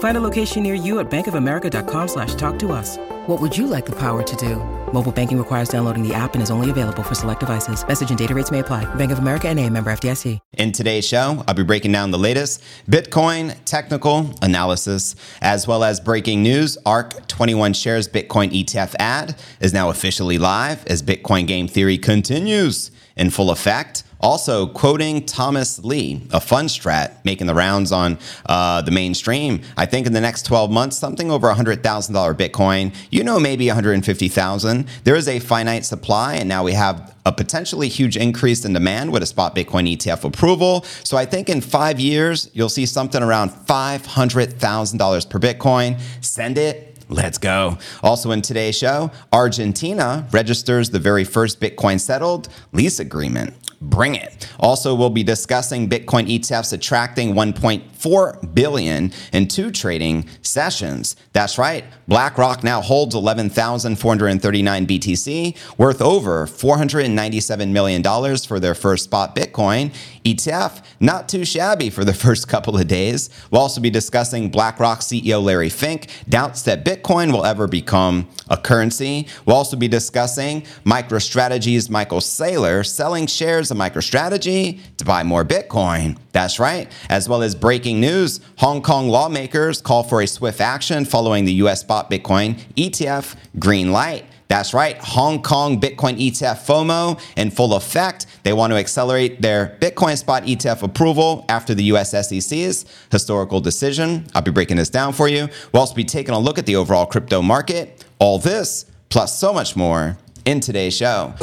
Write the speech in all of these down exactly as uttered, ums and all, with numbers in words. Find a location near you at bankofamerica.com slash talk to us. What would you like the power to do? Mobile banking requires downloading the app and is only available for select devices. Message and data rates may apply. Bank of America N A, member F D I C. In today's show, I'll be breaking down the latest Bitcoin technical analysis, as well as breaking news. ARK twenty-one shares Bitcoin E T F ad is now officially live as Bitcoin game theory continues in full effect. Also, quoting Thomas Lee, a Fundstrat, making the rounds on uh, the mainstream. I think in the next twelve months, something over one hundred thousand dollars Bitcoin, you know, maybe one hundred fifty thousand dollars. There is a finite supply, and now we have a potentially huge increase in demand with a spot Bitcoin E T F approval. So I think in five years, you'll see something around five hundred thousand dollars per Bitcoin. Send it. Let's go. Also in today's show, Argentina registers the very first Bitcoin settled lease agreement. Bring it. Also, we'll be discussing Bitcoin E T Fs attracting one point four billion dollars in two trading sessions. That's right. BlackRock now holds eleven thousand four hundred thirty-nine B T C, worth over four hundred ninety-seven million dollars for their first spot Bitcoin E T F. Not too shabby for the first couple of days. We'll also be discussing BlackRock C E O Larry Fink doubts that Bitcoin will ever become a currency. We'll also be discussing MicroStrategy's Michael Saylor selling shares of MicroStrategy to buy more Bitcoin. That's right. As well as breaking news, Hong Kong lawmakers call for a swift action following the U S spot Bitcoin E T F green light. That's right. Hong Kong Bitcoin E T F FOMO in full effect. They want to accelerate their Bitcoin spot E T F approval after the U S S E C's historical decision. I'll be breaking this down for you. We'll also be taking a look at the overall crypto market. All this, plus so much more in today's show.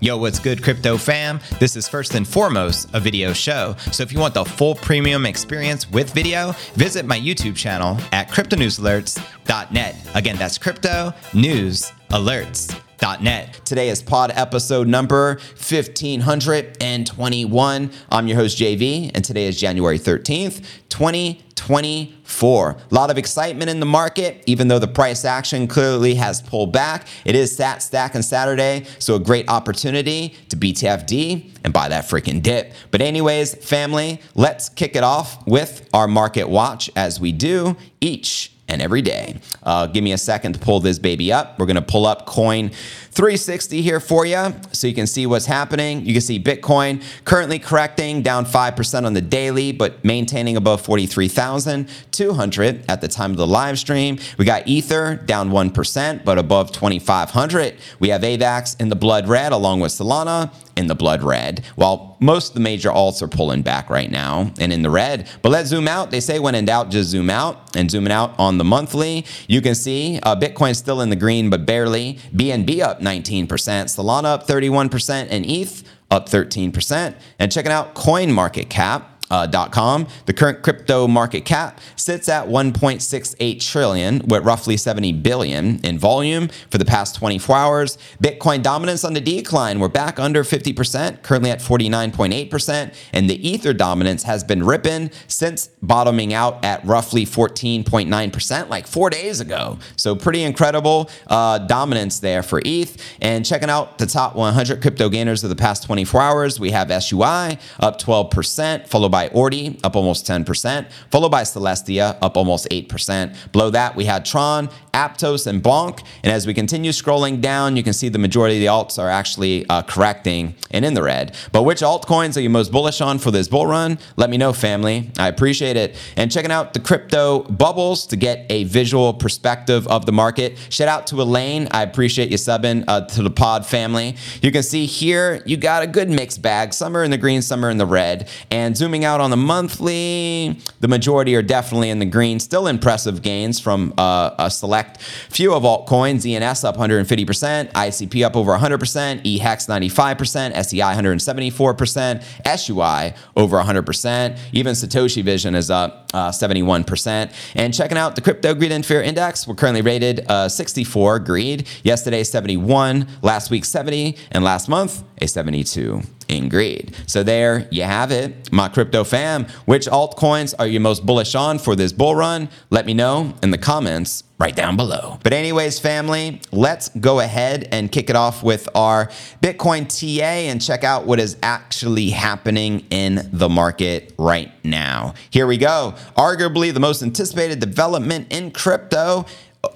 Yo, what's good, crypto fam? This is first and foremost a video show. So if you want the full premium experience with video, visit my YouTube channel at crypto news alerts dot net. Again, that's crypto news alerts dot net. Today is pod episode number fifteen twenty-one. I'm your host, J V, and today is January thirteenth, twenty twenty-one. Four. A lot of excitement in the market, even though the price action clearly has pulled back. It is Sat Stack and Saturday, so a great opportunity to B T F D and buy that freaking dip. But anyways, family, let's kick it off with our market watch as we do each and every day. Uh, give me a second to pull this baby up. We're going to pull up Coin three sixty here for you so you can see what's happening. You can see Bitcoin currently correcting down five percent on the daily, but maintaining above forty-three thousand two hundred at the time of the live stream. We got Ether down one percent, but above twenty-five hundred. We have AVAX in the blood red along with Solana in the blood red, while most of the major alts are pulling back right now and in the red. But let's zoom out. They say when in doubt, just zoom out. And zooming out on the monthly, you can see uh, Bitcoin still in the green, but barely. B N B up nineteen percent, Solana up thirty-one percent, and E T H up thirteen percent. And checking out CoinMarketCap. Uh, dot com. The current crypto market cap sits at one point six eight trillion with roughly seventy billion in volume for the past twenty-four hours. Bitcoin dominance on the decline. We're back under fifty percent, currently at forty-nine point eight percent. And the Ether dominance has been ripping since bottoming out at roughly fourteen point nine percent like four days ago. So pretty incredible uh, dominance there for E T H. And checking out the top one hundred crypto gainers of the past twenty-four hours, we have S U I up twelve percent, followed by by Ordi, up almost ten percent, followed by Celestia, up almost eight percent. Below that, we had Tron, Aptos, and Bonk. And as we continue scrolling down, you can see the majority of the alts are actually uh, correcting and in the red. But which altcoins are you most bullish on for this bull run? Let me know, family. I appreciate it. And checking out the crypto bubbles to get a visual perspective of the market. Shout out to Elaine. I appreciate you subbing uh, to the pod, family. You can see here, you got a good mixed bag. Some are in the green, some are in the red. And zooming out on the monthly, the majority are definitely in the green. Still impressive gains from uh, a select few of altcoins. E N S up one hundred fifty percent, I C P up over one hundred percent, E H E X ninety-five percent, S E I one hundred seventy-four percent, S U I over one hundred percent. Even Satoshi Vision is up uh, seventy-one percent. And checking out the Crypto Greed and Fear Index, we're currently rated uh, sixty-four greed. Yesterday, seventy-one, last week, seventy, and last month, a seventy-two. In greed. So there you have it, my crypto fam. Which altcoins are you most bullish on for this bull run? Let me know in the comments right down below. But anyways, family, let's go ahead and kick it off with our Bitcoin T A and check out what is actually happening in the market right now. Here we go. Arguably the most anticipated development in crypto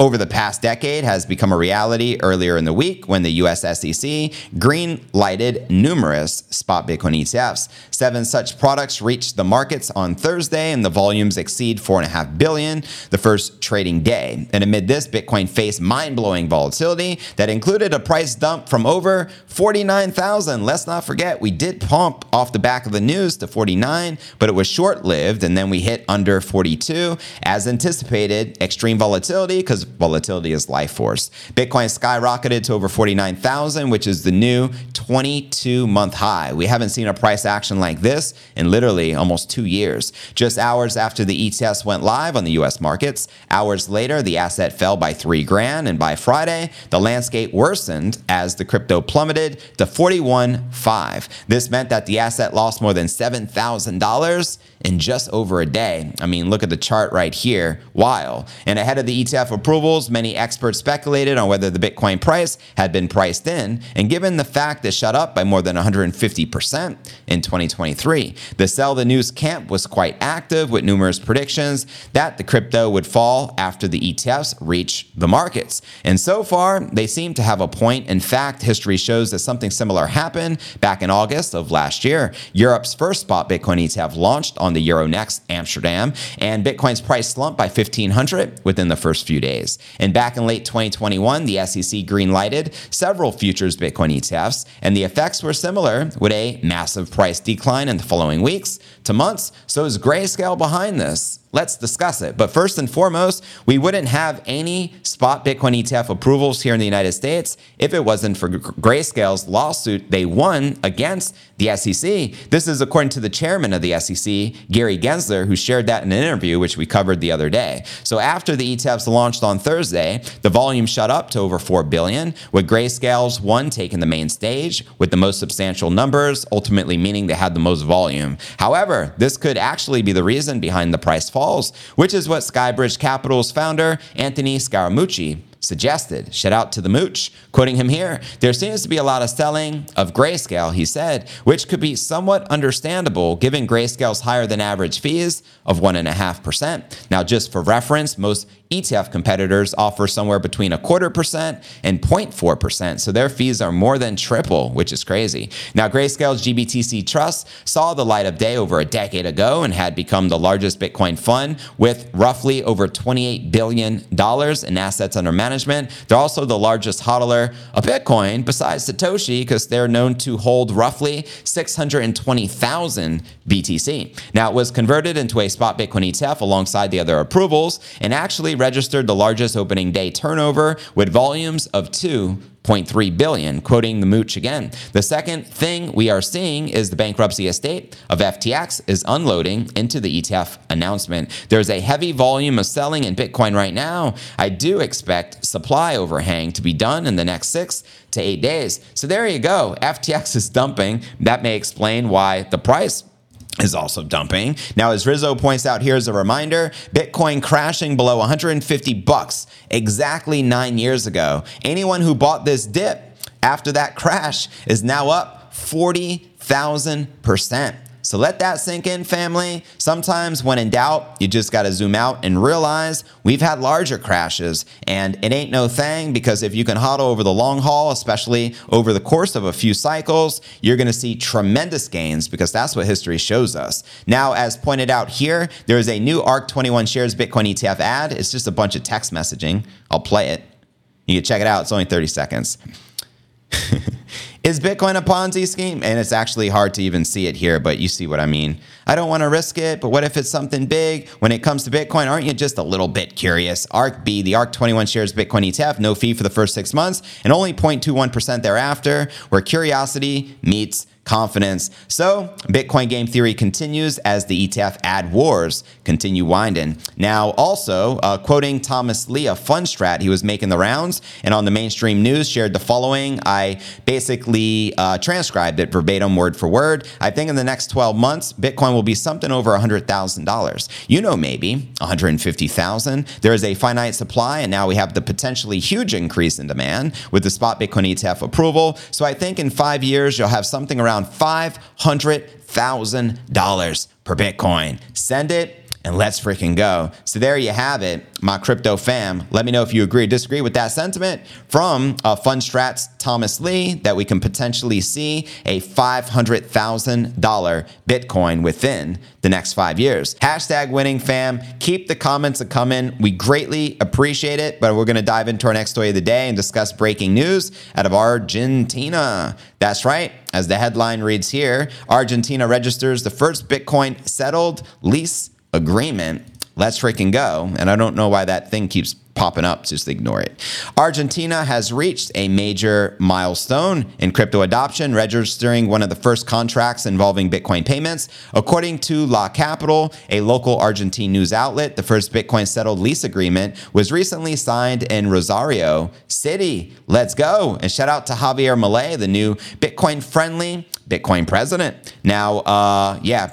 over the past decade has become a reality earlier in the week when the U S S E C green-lighted numerous spot Bitcoin E T Fs. Seven such products reached the markets on Thursday, and the volumes exceed four point five billion dollars the first trading day. And amid this, Bitcoin faced mind-blowing volatility that included a price dump from over forty-nine thousand dollars. Let's not forget, we did pump off the back of the news to forty-nine thousand dollars, but it was short-lived, and then we hit under forty-two thousand dollars. As anticipated, extreme volatility, because volatility is life force. Bitcoin skyrocketed to over forty-nine thousand, which is the new twenty-two month high. We haven't seen a price action like this in literally almost two years. Just hours after the E T Fs went live on the U S markets, hours later, the asset fell by three grand. And by Friday, the landscape worsened as the crypto plummeted to forty-one point five. This meant that the asset lost more than seven thousand dollars in just over a day. I mean, look at the chart right here. Wild. And ahead of the E T F approvals, many experts speculated on whether the Bitcoin price had been priced in, and given the fact it shot up by more than one hundred fifty percent in twenty twenty-three. The sell the news camp was quite active, with numerous predictions that the crypto would fall after the E T Fs reach the markets. And so far, they seem to have a point. In fact, history shows that something similar happened back in August of last year. Europe's first spot Bitcoin E T F launched on the Euronext Amsterdam, and Bitcoin's price slumped by fifteen hundred within the first few days. Days. And back in late twenty twenty-one, the S E C greenlighted several futures Bitcoin E T Fs, and the effects were similar, with a massive price decline in the following weeks to months. So is Grayscale behind this? Let's discuss it. But first and foremost, we wouldn't have any spot Bitcoin E T F approvals here in the United States if it wasn't for Grayscale's lawsuit they won against the S E C. This is according to the chairman of the S E C, Gary Gensler, who shared that in an interview, which we covered the other day. So after the E T Fs launched on Thursday, the volume shot up to over four billion dollars, with Grayscale's one taking the main stage with the most substantial numbers, ultimately meaning they had the most volume. However, this could actually be the reason behind the price fall, which is what Skybridge Capital's founder, Anthony Scaramucci, suggested. Shout out to the Mooch. Quoting him here, "There seems to be a lot of selling of Grayscale," he said, "which could be somewhat understandable given Grayscale's higher than average fees of one point five percent. Now, just for reference, most E T F competitors offer somewhere between a quarter percent and zero point four percent. So their fees are more than triple, which is crazy. Now, Grayscale's G B T C trust saw the light of day over a decade ago and had become the largest Bitcoin fund with roughly over twenty-eight billion dollars in assets under management. They're also the largest hodler of Bitcoin besides Satoshi, because they're known to hold roughly six hundred twenty thousand B T C. Now, it was converted into a spot Bitcoin E T F alongside the other approvals and actually registered the largest opening day turnover with volumes of two point three billion dollars. Quoting the Mooch again, "The second thing we are seeing is the bankruptcy estate of F T X is unloading into the E T F announcement. There's a heavy volume of selling in Bitcoin right now. I do expect supply overhang to be done in the next six to eight days. So there you go. F T X is dumping. That may explain why the price is also dumping. Now, as Rizzo points out here as a reminder, Bitcoin crashing below one hundred fifty bucks exactly nine years ago. Anyone who bought this dip after that crash is now up forty thousand percent. So let that sink in, family. Sometimes when in doubt, you just got to zoom out and realize we've had larger crashes, and it ain't no thing, because if you can hodl over the long haul, especially over the course of a few cycles, you're going to see tremendous gains, because that's what history shows us. Now, as pointed out here, there is a new ARK twenty-one shares Bitcoin E T F ad. It's just a bunch of text messaging. I'll play it. You can check it out. It's only thirty seconds. Is Bitcoin a Ponzi scheme? And it's actually hard to even see it here, but you see what I mean. I don't want to risk it, but what if it's something big? When it comes to Bitcoin, aren't you just a little bit curious? ARK B, the ARK twenty-one shares Bitcoin E T F, no fee for the first six months and only zero point two one percent thereafter, where curiosity meets confidence. So Bitcoin game theory continues as the E T F ad wars continue winding. Now, also uh, quoting Thomas Lee of Fundstrat, he was making the rounds and on the mainstream news shared the following. I basically uh, transcribed it verbatim, word for word. I think in the next twelve months, Bitcoin will be something over one hundred thousand dollars. You know, maybe one hundred fifty thousand. There is a finite supply, and now we have the potentially huge increase in demand with the spot Bitcoin E T F approval. So I think in five years, you'll have something around five hundred thousand dollars per Bitcoin. Send it and let's freaking go. So there you have it, my crypto fam. Let me know if you agree or disagree with that sentiment from uh, Fundstrat's Thomas Lee, that we can potentially see a five hundred thousand dollars Bitcoin within the next five years. Hashtag winning fam. Keep the comments a coming. We greatly appreciate it, but we're gonna dive into our next story of the day and discuss breaking news out of Argentina. That's right. As the headline reads here, Argentina registers the first Bitcoin settled lease agreement. Let's freaking go. And I don't know why that thing keeps popping up, just ignore it. Argentina has reached a major milestone in crypto adoption, registering one of the first contracts involving Bitcoin payments. According to La Capital, a local Argentine news outlet, the first Bitcoin settled lease agreement was recently signed in Rosario City. Let's go. And shout out to Javier Milei, the new Bitcoin friendly Bitcoin president. Now, uh, yeah,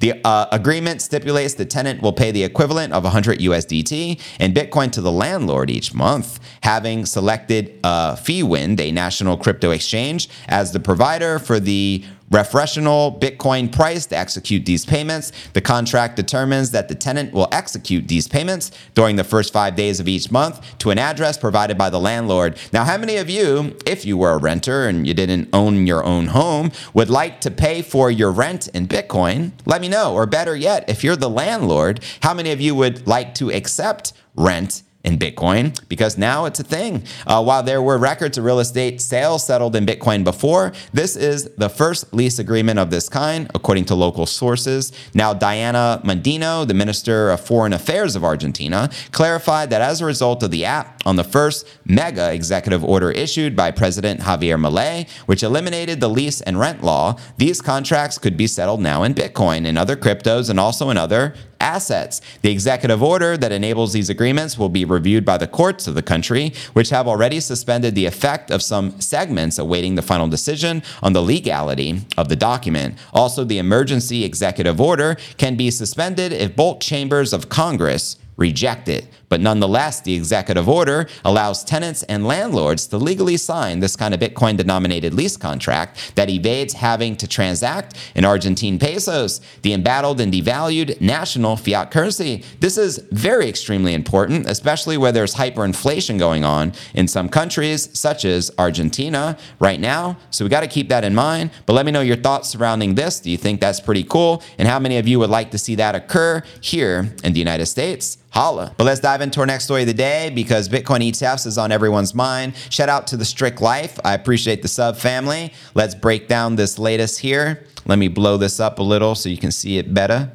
the uh, agreement stipulates the tenant will pay the equivalent of one hundred U S D T and Bitcoin to the landlord each month, having selected uh, FeeWind, a national crypto exchange, as the provider for the referential Bitcoin price to execute these payments. The contract determines that the tenant will execute these payments during the first five days of each month to an address provided by the landlord. Now, how many of you, if you were a renter and you didn't own your own home, would like to pay for your rent in Bitcoin? Let me know. Or better yet, if you're the landlord, how many of you would like to accept rent in Bitcoin? Because now it's a thing. Uh, while there were records of real estate sales settled in Bitcoin before, this is the first lease agreement of this kind, according to local sources. Now, Diana Mondino, the Minister of Foreign Affairs of Argentina, clarified that as a result of the app on the first mega executive order issued by President Javier Milei, which eliminated the lease and rent law, these contracts could be settled now in Bitcoin and other cryptos and also in other assets. The executive order that enables these agreements will be reviewed by the courts of the country, which have already suspended the effect of some segments, awaiting the final decision on the legality of the document. Also, the emergency executive order can be suspended if both chambers of Congress reject it. But nonetheless, the executive order allows tenants and landlords to legally sign this kind of Bitcoin-denominated lease contract that evades having to transact in Argentine pesos, the embattled and devalued national fiat currency. This is very extremely important, especially where there's hyperinflation going on in some countries, such as Argentina right now. So we got to keep that in mind. But let me know your thoughts surrounding this. Do you think that's pretty cool? And how many of you would like to see that occur here in the United States? Holla. But let's dive into our next story of the day, because Bitcoin E T Fs is on everyone's mind. Shout out to The Strict Life. I appreciate the sub, family. Let's break down this latest here. Let me blow this up a little so you can see it better.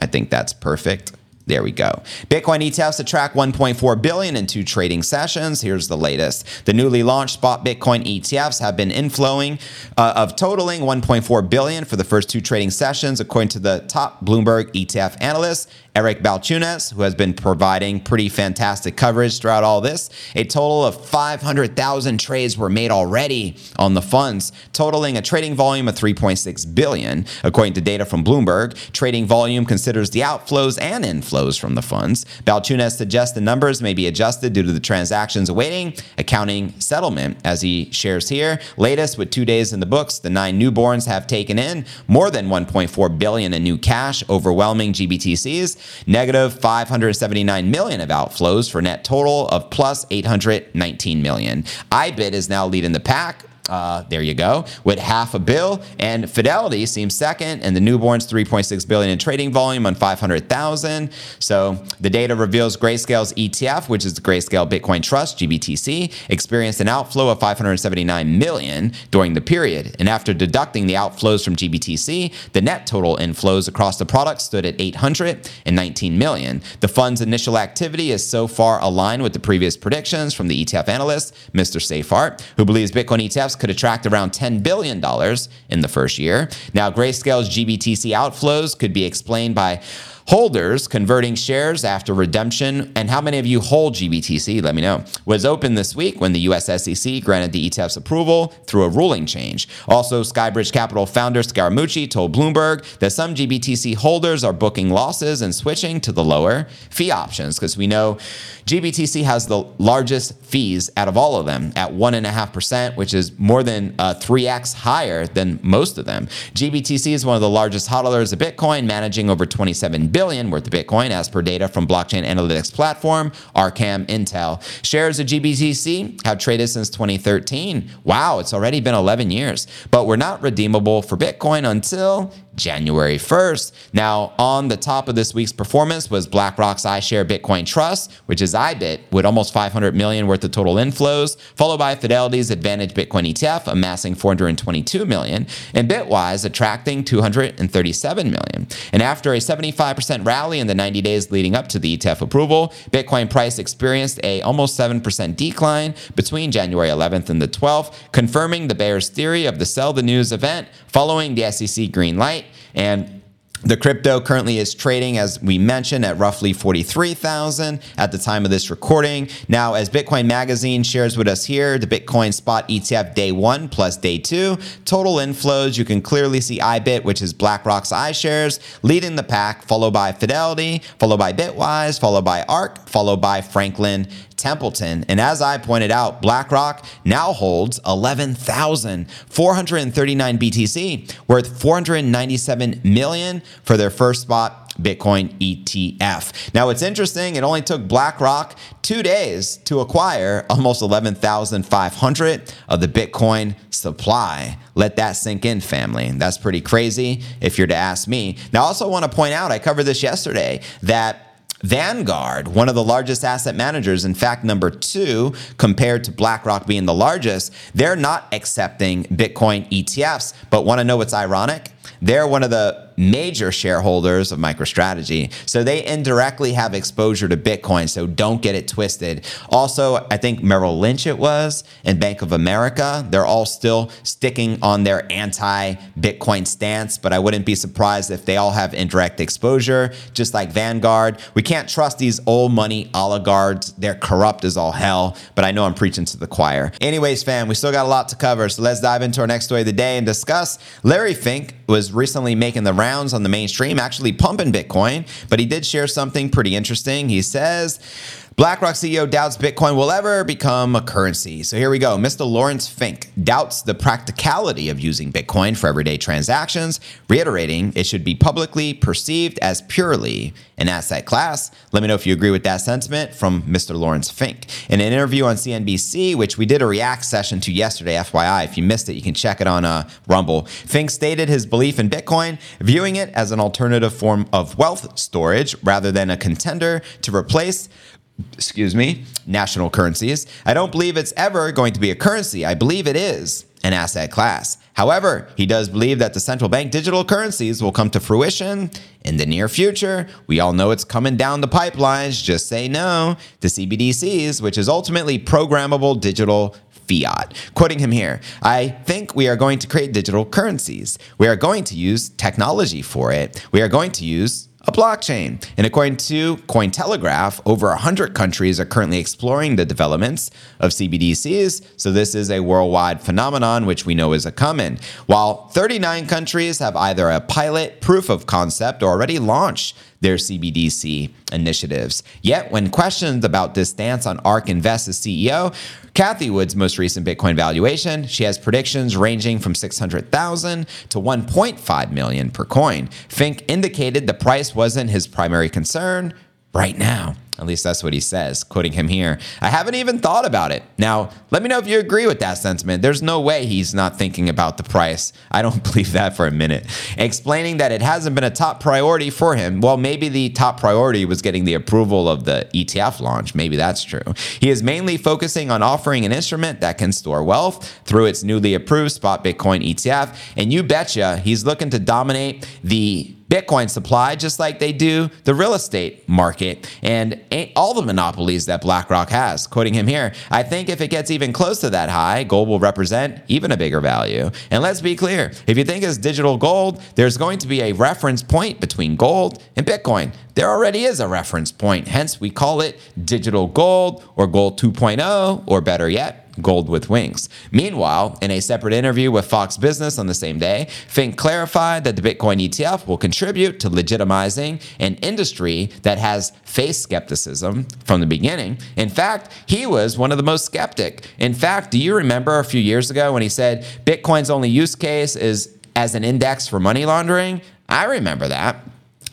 I think that's perfect. There we go. Bitcoin E T Fs attract one point four billion dollars in two trading sessions. Here's the latest. The newly launched spot Bitcoin E T Fs have been inflowing uh, of totaling one point four billion dollars for the first two trading sessions, according to the top Bloomberg E T F analyst, Eric Balchunas, who has been providing pretty fantastic coverage throughout all this. A total of five hundred thousand trades were made already on the funds, totaling a trading volume of three point six billion dollars. According to data from Bloomberg, trading volume considers the outflows and inflows flows from the funds. Balchunas suggests the numbers may be adjusted due to the transactions awaiting accounting settlement, as he shares here. Latest, with two days in the books, the nine newborns have taken in more than one point four billion dollars in new cash, overwhelming G B T C's negative five hundred seventy-nine million dollars of outflows for a net total of plus eight hundred nineteen million dollars. iBit is now leading the pack. Uh, there you go, with half a bill, and Fidelity seems second, and the newborns three point six billion dollars in trading volume on five hundred thousand. So the data reveals Grayscale's E T F, which is the Grayscale Bitcoin Trust, G B T C, experienced an outflow of five hundred seventy-nine million dollars during the period. And after deducting the outflows from G B T C, the net total inflows across the product stood at eight hundred nineteen million dollars. The fund's initial activity is so far aligned with the previous predictions from the E T F analyst, Mister Safehart, who believes Bitcoin E T Fs could attract around ten billion dollars in the first year. Now, Grayscale's G B T C outflows could be explained by holders converting shares after redemption. And how many of you hold G B T C? Let me know. Was open this week when the U S S E C granted the E T F's approval through a ruling change. Also, Skybridge Capital founder Scaramucci told Bloomberg that some G B T C holders are booking losses and switching to the lower fee options, because we know G B T C has the largest fees out of all of them at one point five percent, which is more than uh, three X higher than most of them. G B T C is one of the largest hodlers of Bitcoin, managing over twenty-seven billion dollars worth of Bitcoin, as per data from blockchain analytics platform Arcam Intel. Shares of G B T C have traded since twenty thirteen. Wow, it's already been eleven years, but we're not redeemable for Bitcoin until January first. Now, on the top of this week's performance was BlackRock's iShares Bitcoin Trust, which is iBit, with almost five hundred million dollars worth of total inflows, followed by Fidelity's Advantage Bitcoin E T F, amassing four hundred twenty-two million dollars, and Bitwise attracting two hundred thirty-seven million dollars. And after a seventy-five percent rally in the ninety days leading up to the E T F approval, Bitcoin price experienced a almost seven percent decline between January eleventh and the twelfth, confirming the bear's theory of the sell the news event following the S E C green light. And the crypto currently is trading, as we mentioned, at roughly forty-three thousand at the time of this recording. Now, as Bitcoin Magazine shares with us here, the Bitcoin spot E T F day one plus day two, total inflows, you can clearly see iBit, which is BlackRock's iShares, leading the pack, followed by Fidelity, followed by Bitwise, followed by ARK, followed by Franklin Templeton. And as I pointed out, BlackRock now holds eleven thousand four hundred thirty-nine B T C, worth four hundred ninety-seven million dollars for their first spot Bitcoin E T F. Now, it's interesting, it only took BlackRock two days to acquire almost eleven thousand five hundred of the Bitcoin supply. Let that sink in, family. That's pretty crazy if you're to ask me. Now, I also want to point out, I covered this yesterday, that Vanguard, one of the largest asset managers, in fact, number two, compared to BlackRock being the largest, they're not accepting Bitcoin E T Fs. But want to know what's ironic? They're one of the major shareholders of MicroStrategy. So they indirectly have exposure to Bitcoin. So don't get it twisted. Also, I think Merrill Lynch it was, and Bank of America, they're all still sticking on their anti-Bitcoin stance, but I wouldn't be surprised if they all have indirect exposure, just like Vanguard. We can't trust these old money oligarchs. They're corrupt as all hell, but I know I'm preaching to the choir. Anyways, fam, we still got a lot to cover. So let's dive into our next story of the day and discuss Larry Fink was recently making the rounds on the mainstream, actually pumping Bitcoin, but he did share something pretty interesting. He says, BlackRock C E O doubts Bitcoin will ever become a currency. So here we go. Mister Lawrence Fink doubts the practicality of using Bitcoin for everyday transactions, reiterating it should be publicly perceived as purely an asset class. Let me know if you agree with that sentiment from Mister Lawrence Fink. In an interview on C N B C, which we did a react session to yesterday, F Y I, if you missed it, you can check it on uh, Rumble. Fink stated his belief in Bitcoin, viewing it as an alternative form of wealth storage rather than a contender to replace excuse me, national currencies. I don't believe it's ever going to be a currency. I believe it is an asset class. However, he does believe that the central bank digital currencies will come to fruition in the near future. We all know it's coming down the pipelines. Just say no to C B D Cs, which is ultimately programmable digital fiat. Quoting him here, I think we are going to create digital currencies. We are going to use technology for it. We are going to use a blockchain. And according to Cointelegraph, over one hundred countries are currently exploring the developments of C B D Cs. So this is a worldwide phenomenon, which we know is a common. While thirty-nine countries have either a pilot proof of concept or already launched their C B D C initiatives. Yet, when questioned about this stance on ARK Invest's C E O, Cathie Wood's most recent Bitcoin valuation, she has predictions ranging from six hundred thousand dollars to one point five million dollars per coin. Fink indicated the price wasn't his primary concern right now. At least that's what he says, quoting him here. I haven't even thought about it. Now, let me know if you agree with that sentiment. There's no way he's not thinking about the price. I don't believe that for a minute. Explaining that it hasn't been a top priority for him. Well, maybe the top priority was getting the approval of the E T F launch. Maybe that's true. He is mainly focusing on offering an instrument that can store wealth through its newly approved spot Bitcoin E T F. And you betcha he's looking to dominate the Bitcoin supply, just like they do the real estate market and all the monopolies that BlackRock has. Quoting him here, I think if it gets even close to that high, gold will represent even a bigger value. And let's be clear, if you think it's digital gold, there's going to be a reference point between gold and Bitcoin. There already is a reference point, hence we call it digital gold or gold two point oh, or better yet, gold with wings. Meanwhile, in a separate interview with Fox Business on the same day, Fink clarified that the Bitcoin E T F will contribute to legitimizing an industry that has faced skepticism from the beginning. In fact, he was one of the most skeptic. In fact, do you remember a few years ago when he said Bitcoin's only use case is as an index for money laundering? I remember that.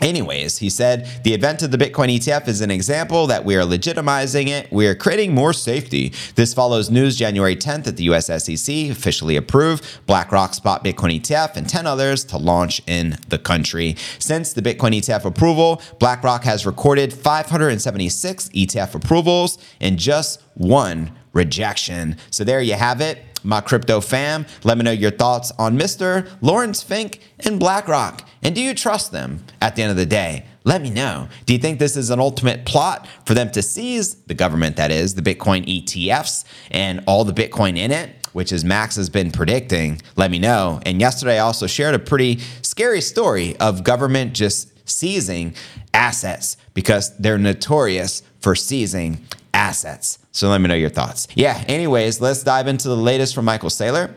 Anyways, he said, the advent of the Bitcoin E T F is an example that we are legitimizing it. We are creating more safety. This follows news January tenth that the U S S E C officially approved BlackRock spot Bitcoin E T F and ten others to launch in the country. Since the Bitcoin E T F approval, BlackRock has recorded five hundred seventy-six E T F approvals and just one rejection. So there you have it, my crypto fam. Let me know your thoughts on Mister Lawrence Fink and BlackRock. And do you trust them at the end of the day? Let me know. Do you think this is an ultimate plot for them to seize the government, that is, the Bitcoin E T Fs and all the Bitcoin in it, which as Max has been predicting? Let me know. And yesterday I also shared a pretty scary story of government just seizing assets because they're notorious for seizing assets. So let me know your thoughts. Yeah, anyways, let's dive into the latest from Michael Saylor.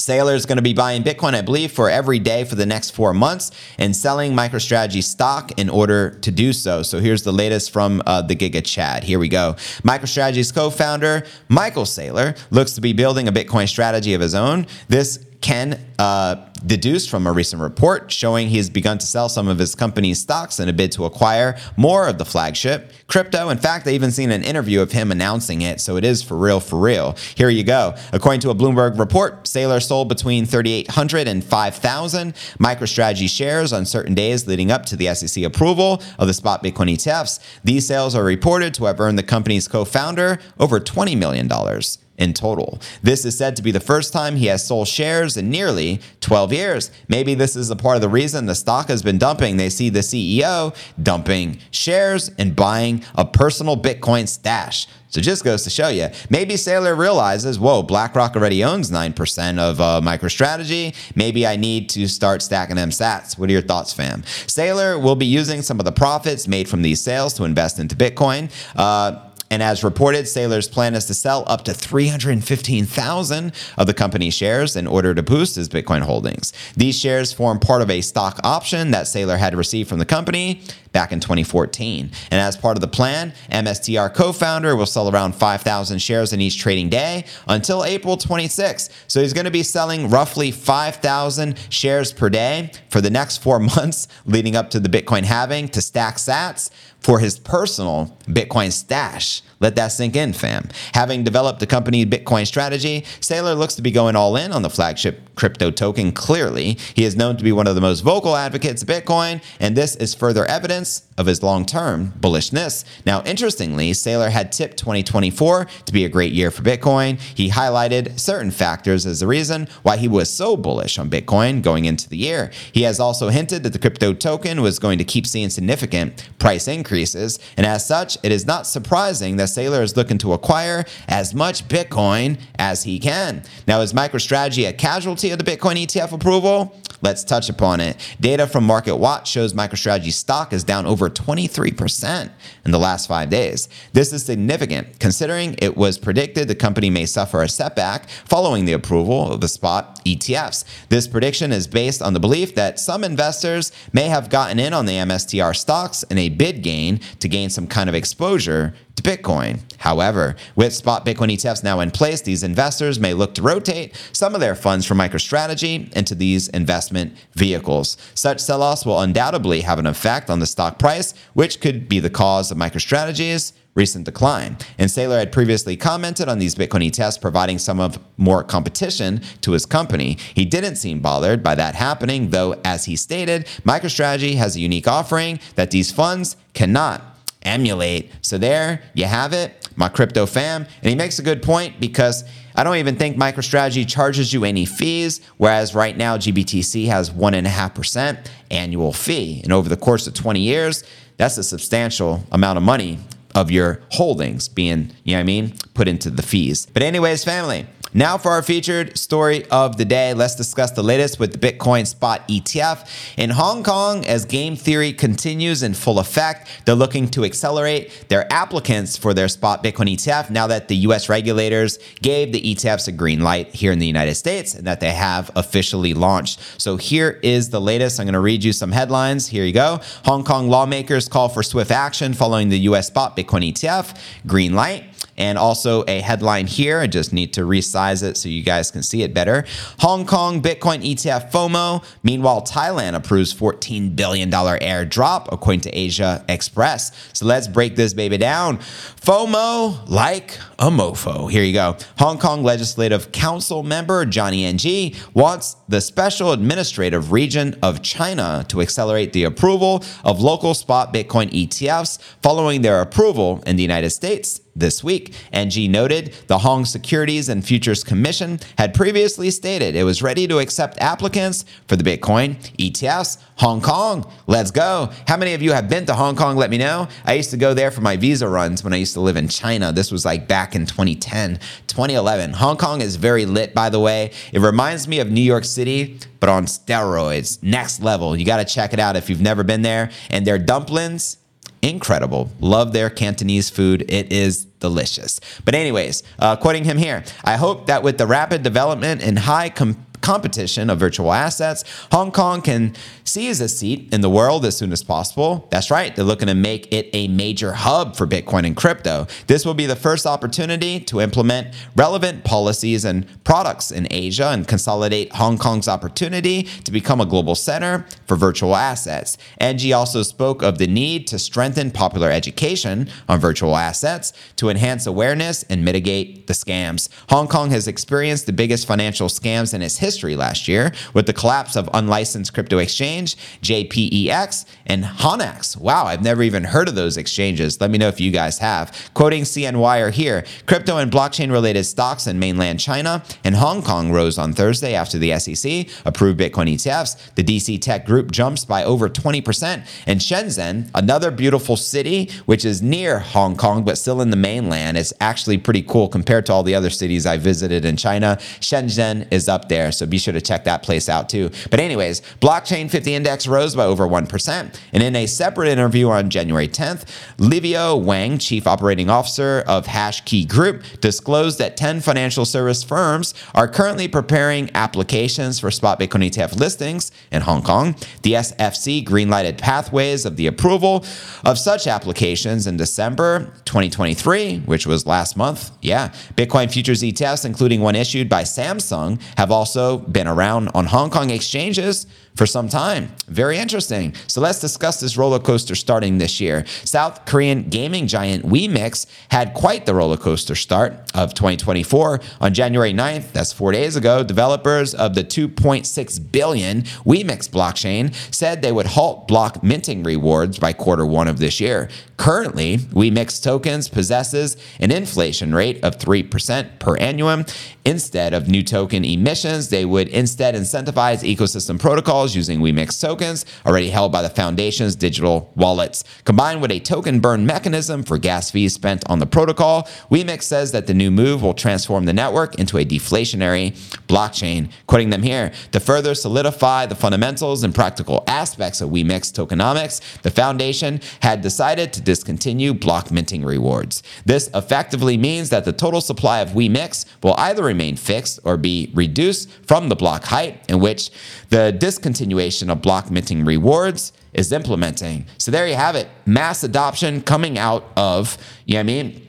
Saylor is going to be buying Bitcoin, I believe, for every day for the next four months and selling MicroStrategy stock in order to do so. So here's the latest from uh, the Giga Chad. Here we go. MicroStrategy's co-founder, Michael Saylor, looks to be building a Bitcoin strategy of his own. This can uh, deduce from a recent report showing he has begun to sell some of his company's stocks in a bid to acquire more of the flagship crypto. In fact, I even seen an interview of him announcing it, so it is for real, for real. Here you go. According to a Bloomberg report, Saylor sold between thirty-eight hundred and five thousand MicroStrategy shares on certain days leading up to the S E C approval of the spot Bitcoin E T Fs. These sales are reported to have earned the company's co-founder over twenty million dollars. In total. This is said to be the first time he has sold shares in nearly twelve years. Maybe this is a part of the reason the stock has been dumping. They see the C E O dumping shares and buying a personal Bitcoin stash. So just goes to show you, maybe Saylor realizes, whoa, BlackRock already owns nine percent of uh, MicroStrategy. Maybe I need to start stacking them sats. What are your thoughts, fam? Saylor will be using some of the profits made from these sales to invest into Bitcoin. Uh, And as reported, Saylor's plan is to sell up to three hundred fifteen thousand of the company's shares in order to boost his Bitcoin holdings. These shares form part of a stock option that Saylor had received from the company back in twenty fourteen. And as part of the plan, M S T R co-founder will sell around five thousand shares in each trading day until April twenty-sixth. So he's going to be selling roughly five thousand shares per day for the next four months leading up to the Bitcoin halving to stack sats for his personal Bitcoin stash. Let that sink in, fam. Having developed the company Bitcoin strategy, Saylor looks to be going all in on the flagship crypto token. Clearly, he is known to be one of the most vocal advocates of Bitcoin, and this is further evidence of his long-term bullishness. Now, interestingly, Saylor had tipped twenty twenty-four to be a great year for Bitcoin. He highlighted certain factors as the reason why he was so bullish on Bitcoin going into the year. He has also hinted that the crypto token was going to keep seeing significant price increases. And as such, it is not surprising that Saylor is looking to acquire as much Bitcoin as he can. Now, is MicroStrategy a casualty of the Bitcoin E T F approval? Let's touch upon it. Data from MarketWatch shows MicroStrategy stock is down over twenty-three percent in the last five days. This is significant considering it was predicted the company may suffer a setback following the approval of the spot E T Fs. This prediction is based on the belief that some investors may have gotten in on the M S T R stocks in a bid gain to gain some kind of exposure to Bitcoin. However, with spot Bitcoin E T Fs now in place, these investors may look to rotate some of their funds from MicroStrategy into these investment vehicles. Such sell-offs will undoubtedly have an effect on the stock price, which could be the cause of MicroStrategy's recent decline. And Saylor had previously commented on these Bitcoin E T Fs providing some of more competition to his company. He didn't seem bothered by that happening, though, as he stated, MicroStrategy has a unique offering that these funds cannot emulate. So there you have it, my crypto fam. And he makes a good point because I don't even think MicroStrategy charges you any fees, whereas right now G B T C has one point five percent annual fee. And over the course of twenty years, that's a substantial amount of money of your holdings being, you know what I mean, put into the fees. But anyways, family, now for our featured story of the day. Let's discuss the latest with the Bitcoin spot E T F. In Hong Kong, as game theory continues in full effect, they're looking to accelerate their applicants for their spot Bitcoin E T F now that the U S regulators gave the E T Fs a green light here in the United States and that they have officially launched. So here is the latest. I'm gonna read you some headlines. Here you go. Hong Kong lawmakers call for swift action following the U S spot Bitcoin E T F green light. And also a headline here, I just need to resize it so you guys can see it better. Hong Kong Bitcoin E T F FOMO. Meanwhile, Thailand approves fourteen billion dollars airdrop, according to Asia Express. So let's break this baby down. FOMO like a mofo. Here you go. Hong Kong Legislative Council member Johnny Ng wants the Special Administrative Region of China to accelerate the approval of local spot Bitcoin E T Fs following their approval in the United States this week. N G noted the Hong Securities and Futures Commission had previously stated it was ready to accept applicants for the Bitcoin E T Fs. Hong Kong, let's go. How many of you have been to Hong Kong? Let me know. I used to go there for my visa runs when I used to live in China. This was like back in twenty ten, twenty eleven. Hong Kong is very lit, by the way. It reminds me of New York City, but on steroids. Next level. You got to check it out if you've never been there. And their dumplings, incredible. Love their Cantonese food. It is delicious. But anyways, uh, quoting him here, I hope that with the rapid development and high com- competition of virtual assets, Hong Kong can seize a seat in the world as soon as possible. That's right. They're looking to make it a major hub for Bitcoin and crypto. This will be the first opportunity to implement relevant policies and products in Asia and consolidate Hong Kong's opportunity to become a global center for virtual assets. N G also spoke of the need to strengthen popular education on virtual assets to enhance awareness and mitigate the scams. Hong Kong has experienced the biggest financial scams in its history. History last year with the collapse of unlicensed crypto exchange J P E X and Honex. Wow, I've never even heard of those exchanges. Let me know if you guys have. Quoting C N Y here, crypto and blockchain related stocks in mainland China and Hong Kong rose on Thursday after the S E C approved Bitcoin E T Fs. The D C tech group jumps by over twenty percent, and Shenzhen, another beautiful city which is near Hong Kong but still in the mainland, is actually pretty cool compared to all the other cities I visited in China. Shenzhen is up there. So be sure to check that place out too. But anyways, blockchain fifty index rose by over one percent. And in a separate interview on January tenth, Livio Wang, chief operating officer of Hashkey Group, disclosed that ten financial service firms are currently preparing applications for spot Bitcoin E T F listings in Hong Kong. The S F C greenlighted pathways of the approval of such applications in December twenty twenty-three, which was last month. Yeah. Bitcoin futures E T Fs, including one issued by Samsung, have also been around on Hong Kong exchanges for some time. Very interesting. So let's discuss this roller coaster starting this year. South Korean gaming giant WeMix had quite the roller coaster start of twenty twenty-four. On January ninth, that's four days ago, developers of the two point six billion WeMix blockchain said they would halt block minting rewards by quarter one of this year. Currently, WeMix tokens possesses an inflation rate of three percent per annum. Instead of new token emissions, they would instead incentivize ecosystem protocols using WeMix tokens already held by the foundation's digital wallets. Combined with a token burn mechanism for gas fees spent on the protocol, WeMix says that the new move will transform the network into a deflationary blockchain. Quoting them here, to further solidify the fundamentals and practical aspects of WeMix tokenomics, the foundation had decided to discontinue block minting rewards. This effectively means that the total supply of WeMix will either remain fixed or be reduced from the block height in which the discontinuation of block minting rewards is implementing. So there you have it. Mass adoption coming out of, you know what I mean,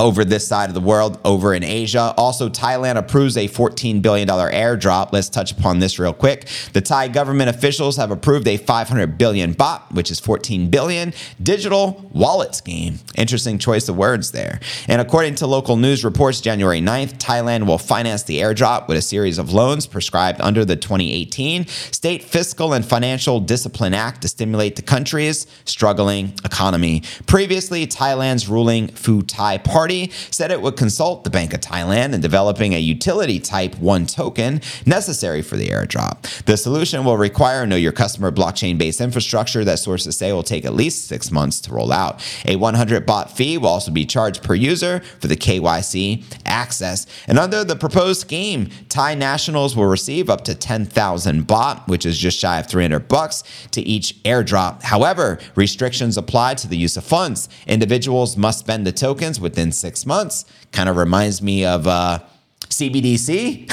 over this side of the world, over in Asia. Also, Thailand approves a fourteen billion dollars airdrop. Let's touch upon this real quick. The Thai government officials have approved a five hundred billion baht, which is fourteen billion, digital wallet scheme. Interesting choice of words there. And according to local news reports, January ninth, Thailand will finance the airdrop with a series of loans prescribed under the twenty eighteen State Fiscal and Financial Discipline Act to stimulate the country's struggling economy. Previously, Thailand's ruling Pheu Thai Party said it would consult the Bank of Thailand in developing a utility type one token necessary for the airdrop. The solution will require know your customer blockchain-based infrastructure that sources say will take at least six months to roll out. A one hundred baht fee will also be charged per user for the K Y C access. And under the proposed scheme, Thai nationals will receive up to ten thousand baht, which is just shy of three hundred bucks, to each airdrop. However, restrictions apply to the use of funds. Individuals must spend the tokens with within six months, kind of reminds me of uh, C B D C,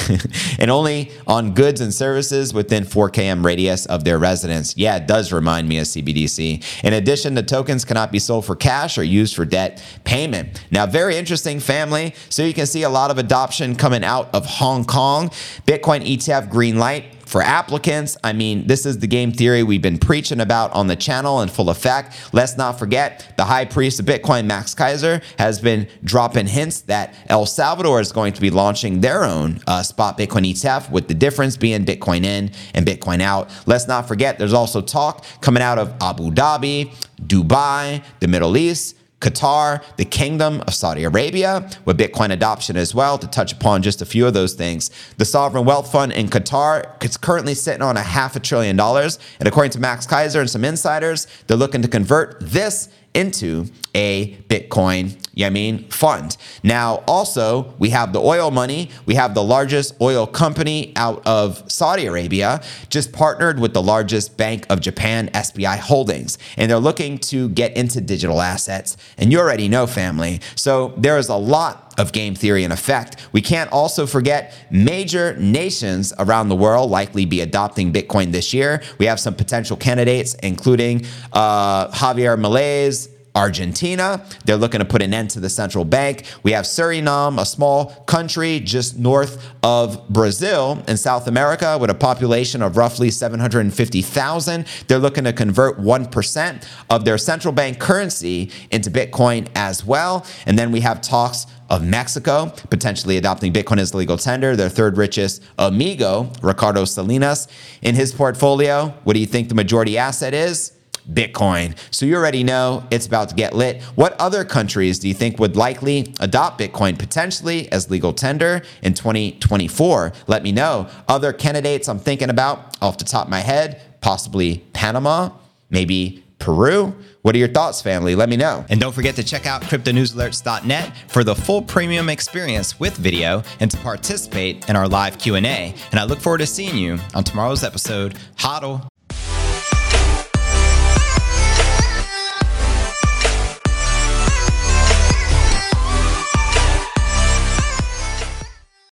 and only on goods and services within four kilometer radius of their residence. Yeah, it does remind me of C B D C. In addition, the tokens cannot be sold for cash or used for debt payment. Now, very interesting, family. So you can see a lot of adoption coming out of Hong Kong. Bitcoin E T F green light for applicants. I mean, this is the game theory we've been preaching about on the channel in full effect. Let's not forget, the high priest of Bitcoin, Max Kaiser, has been dropping hints that El Salvador is going to be launching their own uh, spot Bitcoin E T F, with the difference being Bitcoin in and Bitcoin out. Let's not forget, there's also talk coming out of Abu Dhabi, Dubai, the Middle East, Qatar, the Kingdom of Saudi Arabia, with Bitcoin adoption as well. To touch upon just a few of those things, the Sovereign Wealth Fund in Qatar is currently sitting on a half a trillion dollars. And according to Max Kaiser and some insiders, they're looking to convert this into a Bitcoin, you know what I mean, fund. Now, also, we have the oil money. We have the largest oil company out of Saudi Arabia just partnered with the largest bank of Japan, S B I Holdings, and they're looking to get into digital assets. And you already know, family. So there is a lot of game theory in effect. We can't also forget major nations around the world likely be adopting Bitcoin this year. We have some potential candidates, including uh, Javier Milei's Argentina. They're looking to put an end to the central bank. We have Suriname, a small country just north of Brazil in South America with a population of roughly seven hundred fifty thousand. They're looking to convert one percent of their central bank currency into Bitcoin as well. And then we have talks of Mexico potentially adopting Bitcoin as legal tender. Their third richest amigo, Ricardo Salinas, in his portfolio, what do you think the majority asset is? Bitcoin. So you already know it's about to get lit. What other countries do you think would likely adopt Bitcoin potentially as legal tender in twenty twenty-four? Let me know. Other candidates I'm thinking about off the top of my head, possibly Panama, maybe Peru. What are your thoughts, family? Let me know. And don't forget to check out crypto news alerts dot net for the full premium experience with video and to participate in our live Q and A. And I look forward to seeing you on tomorrow's episode. HODL.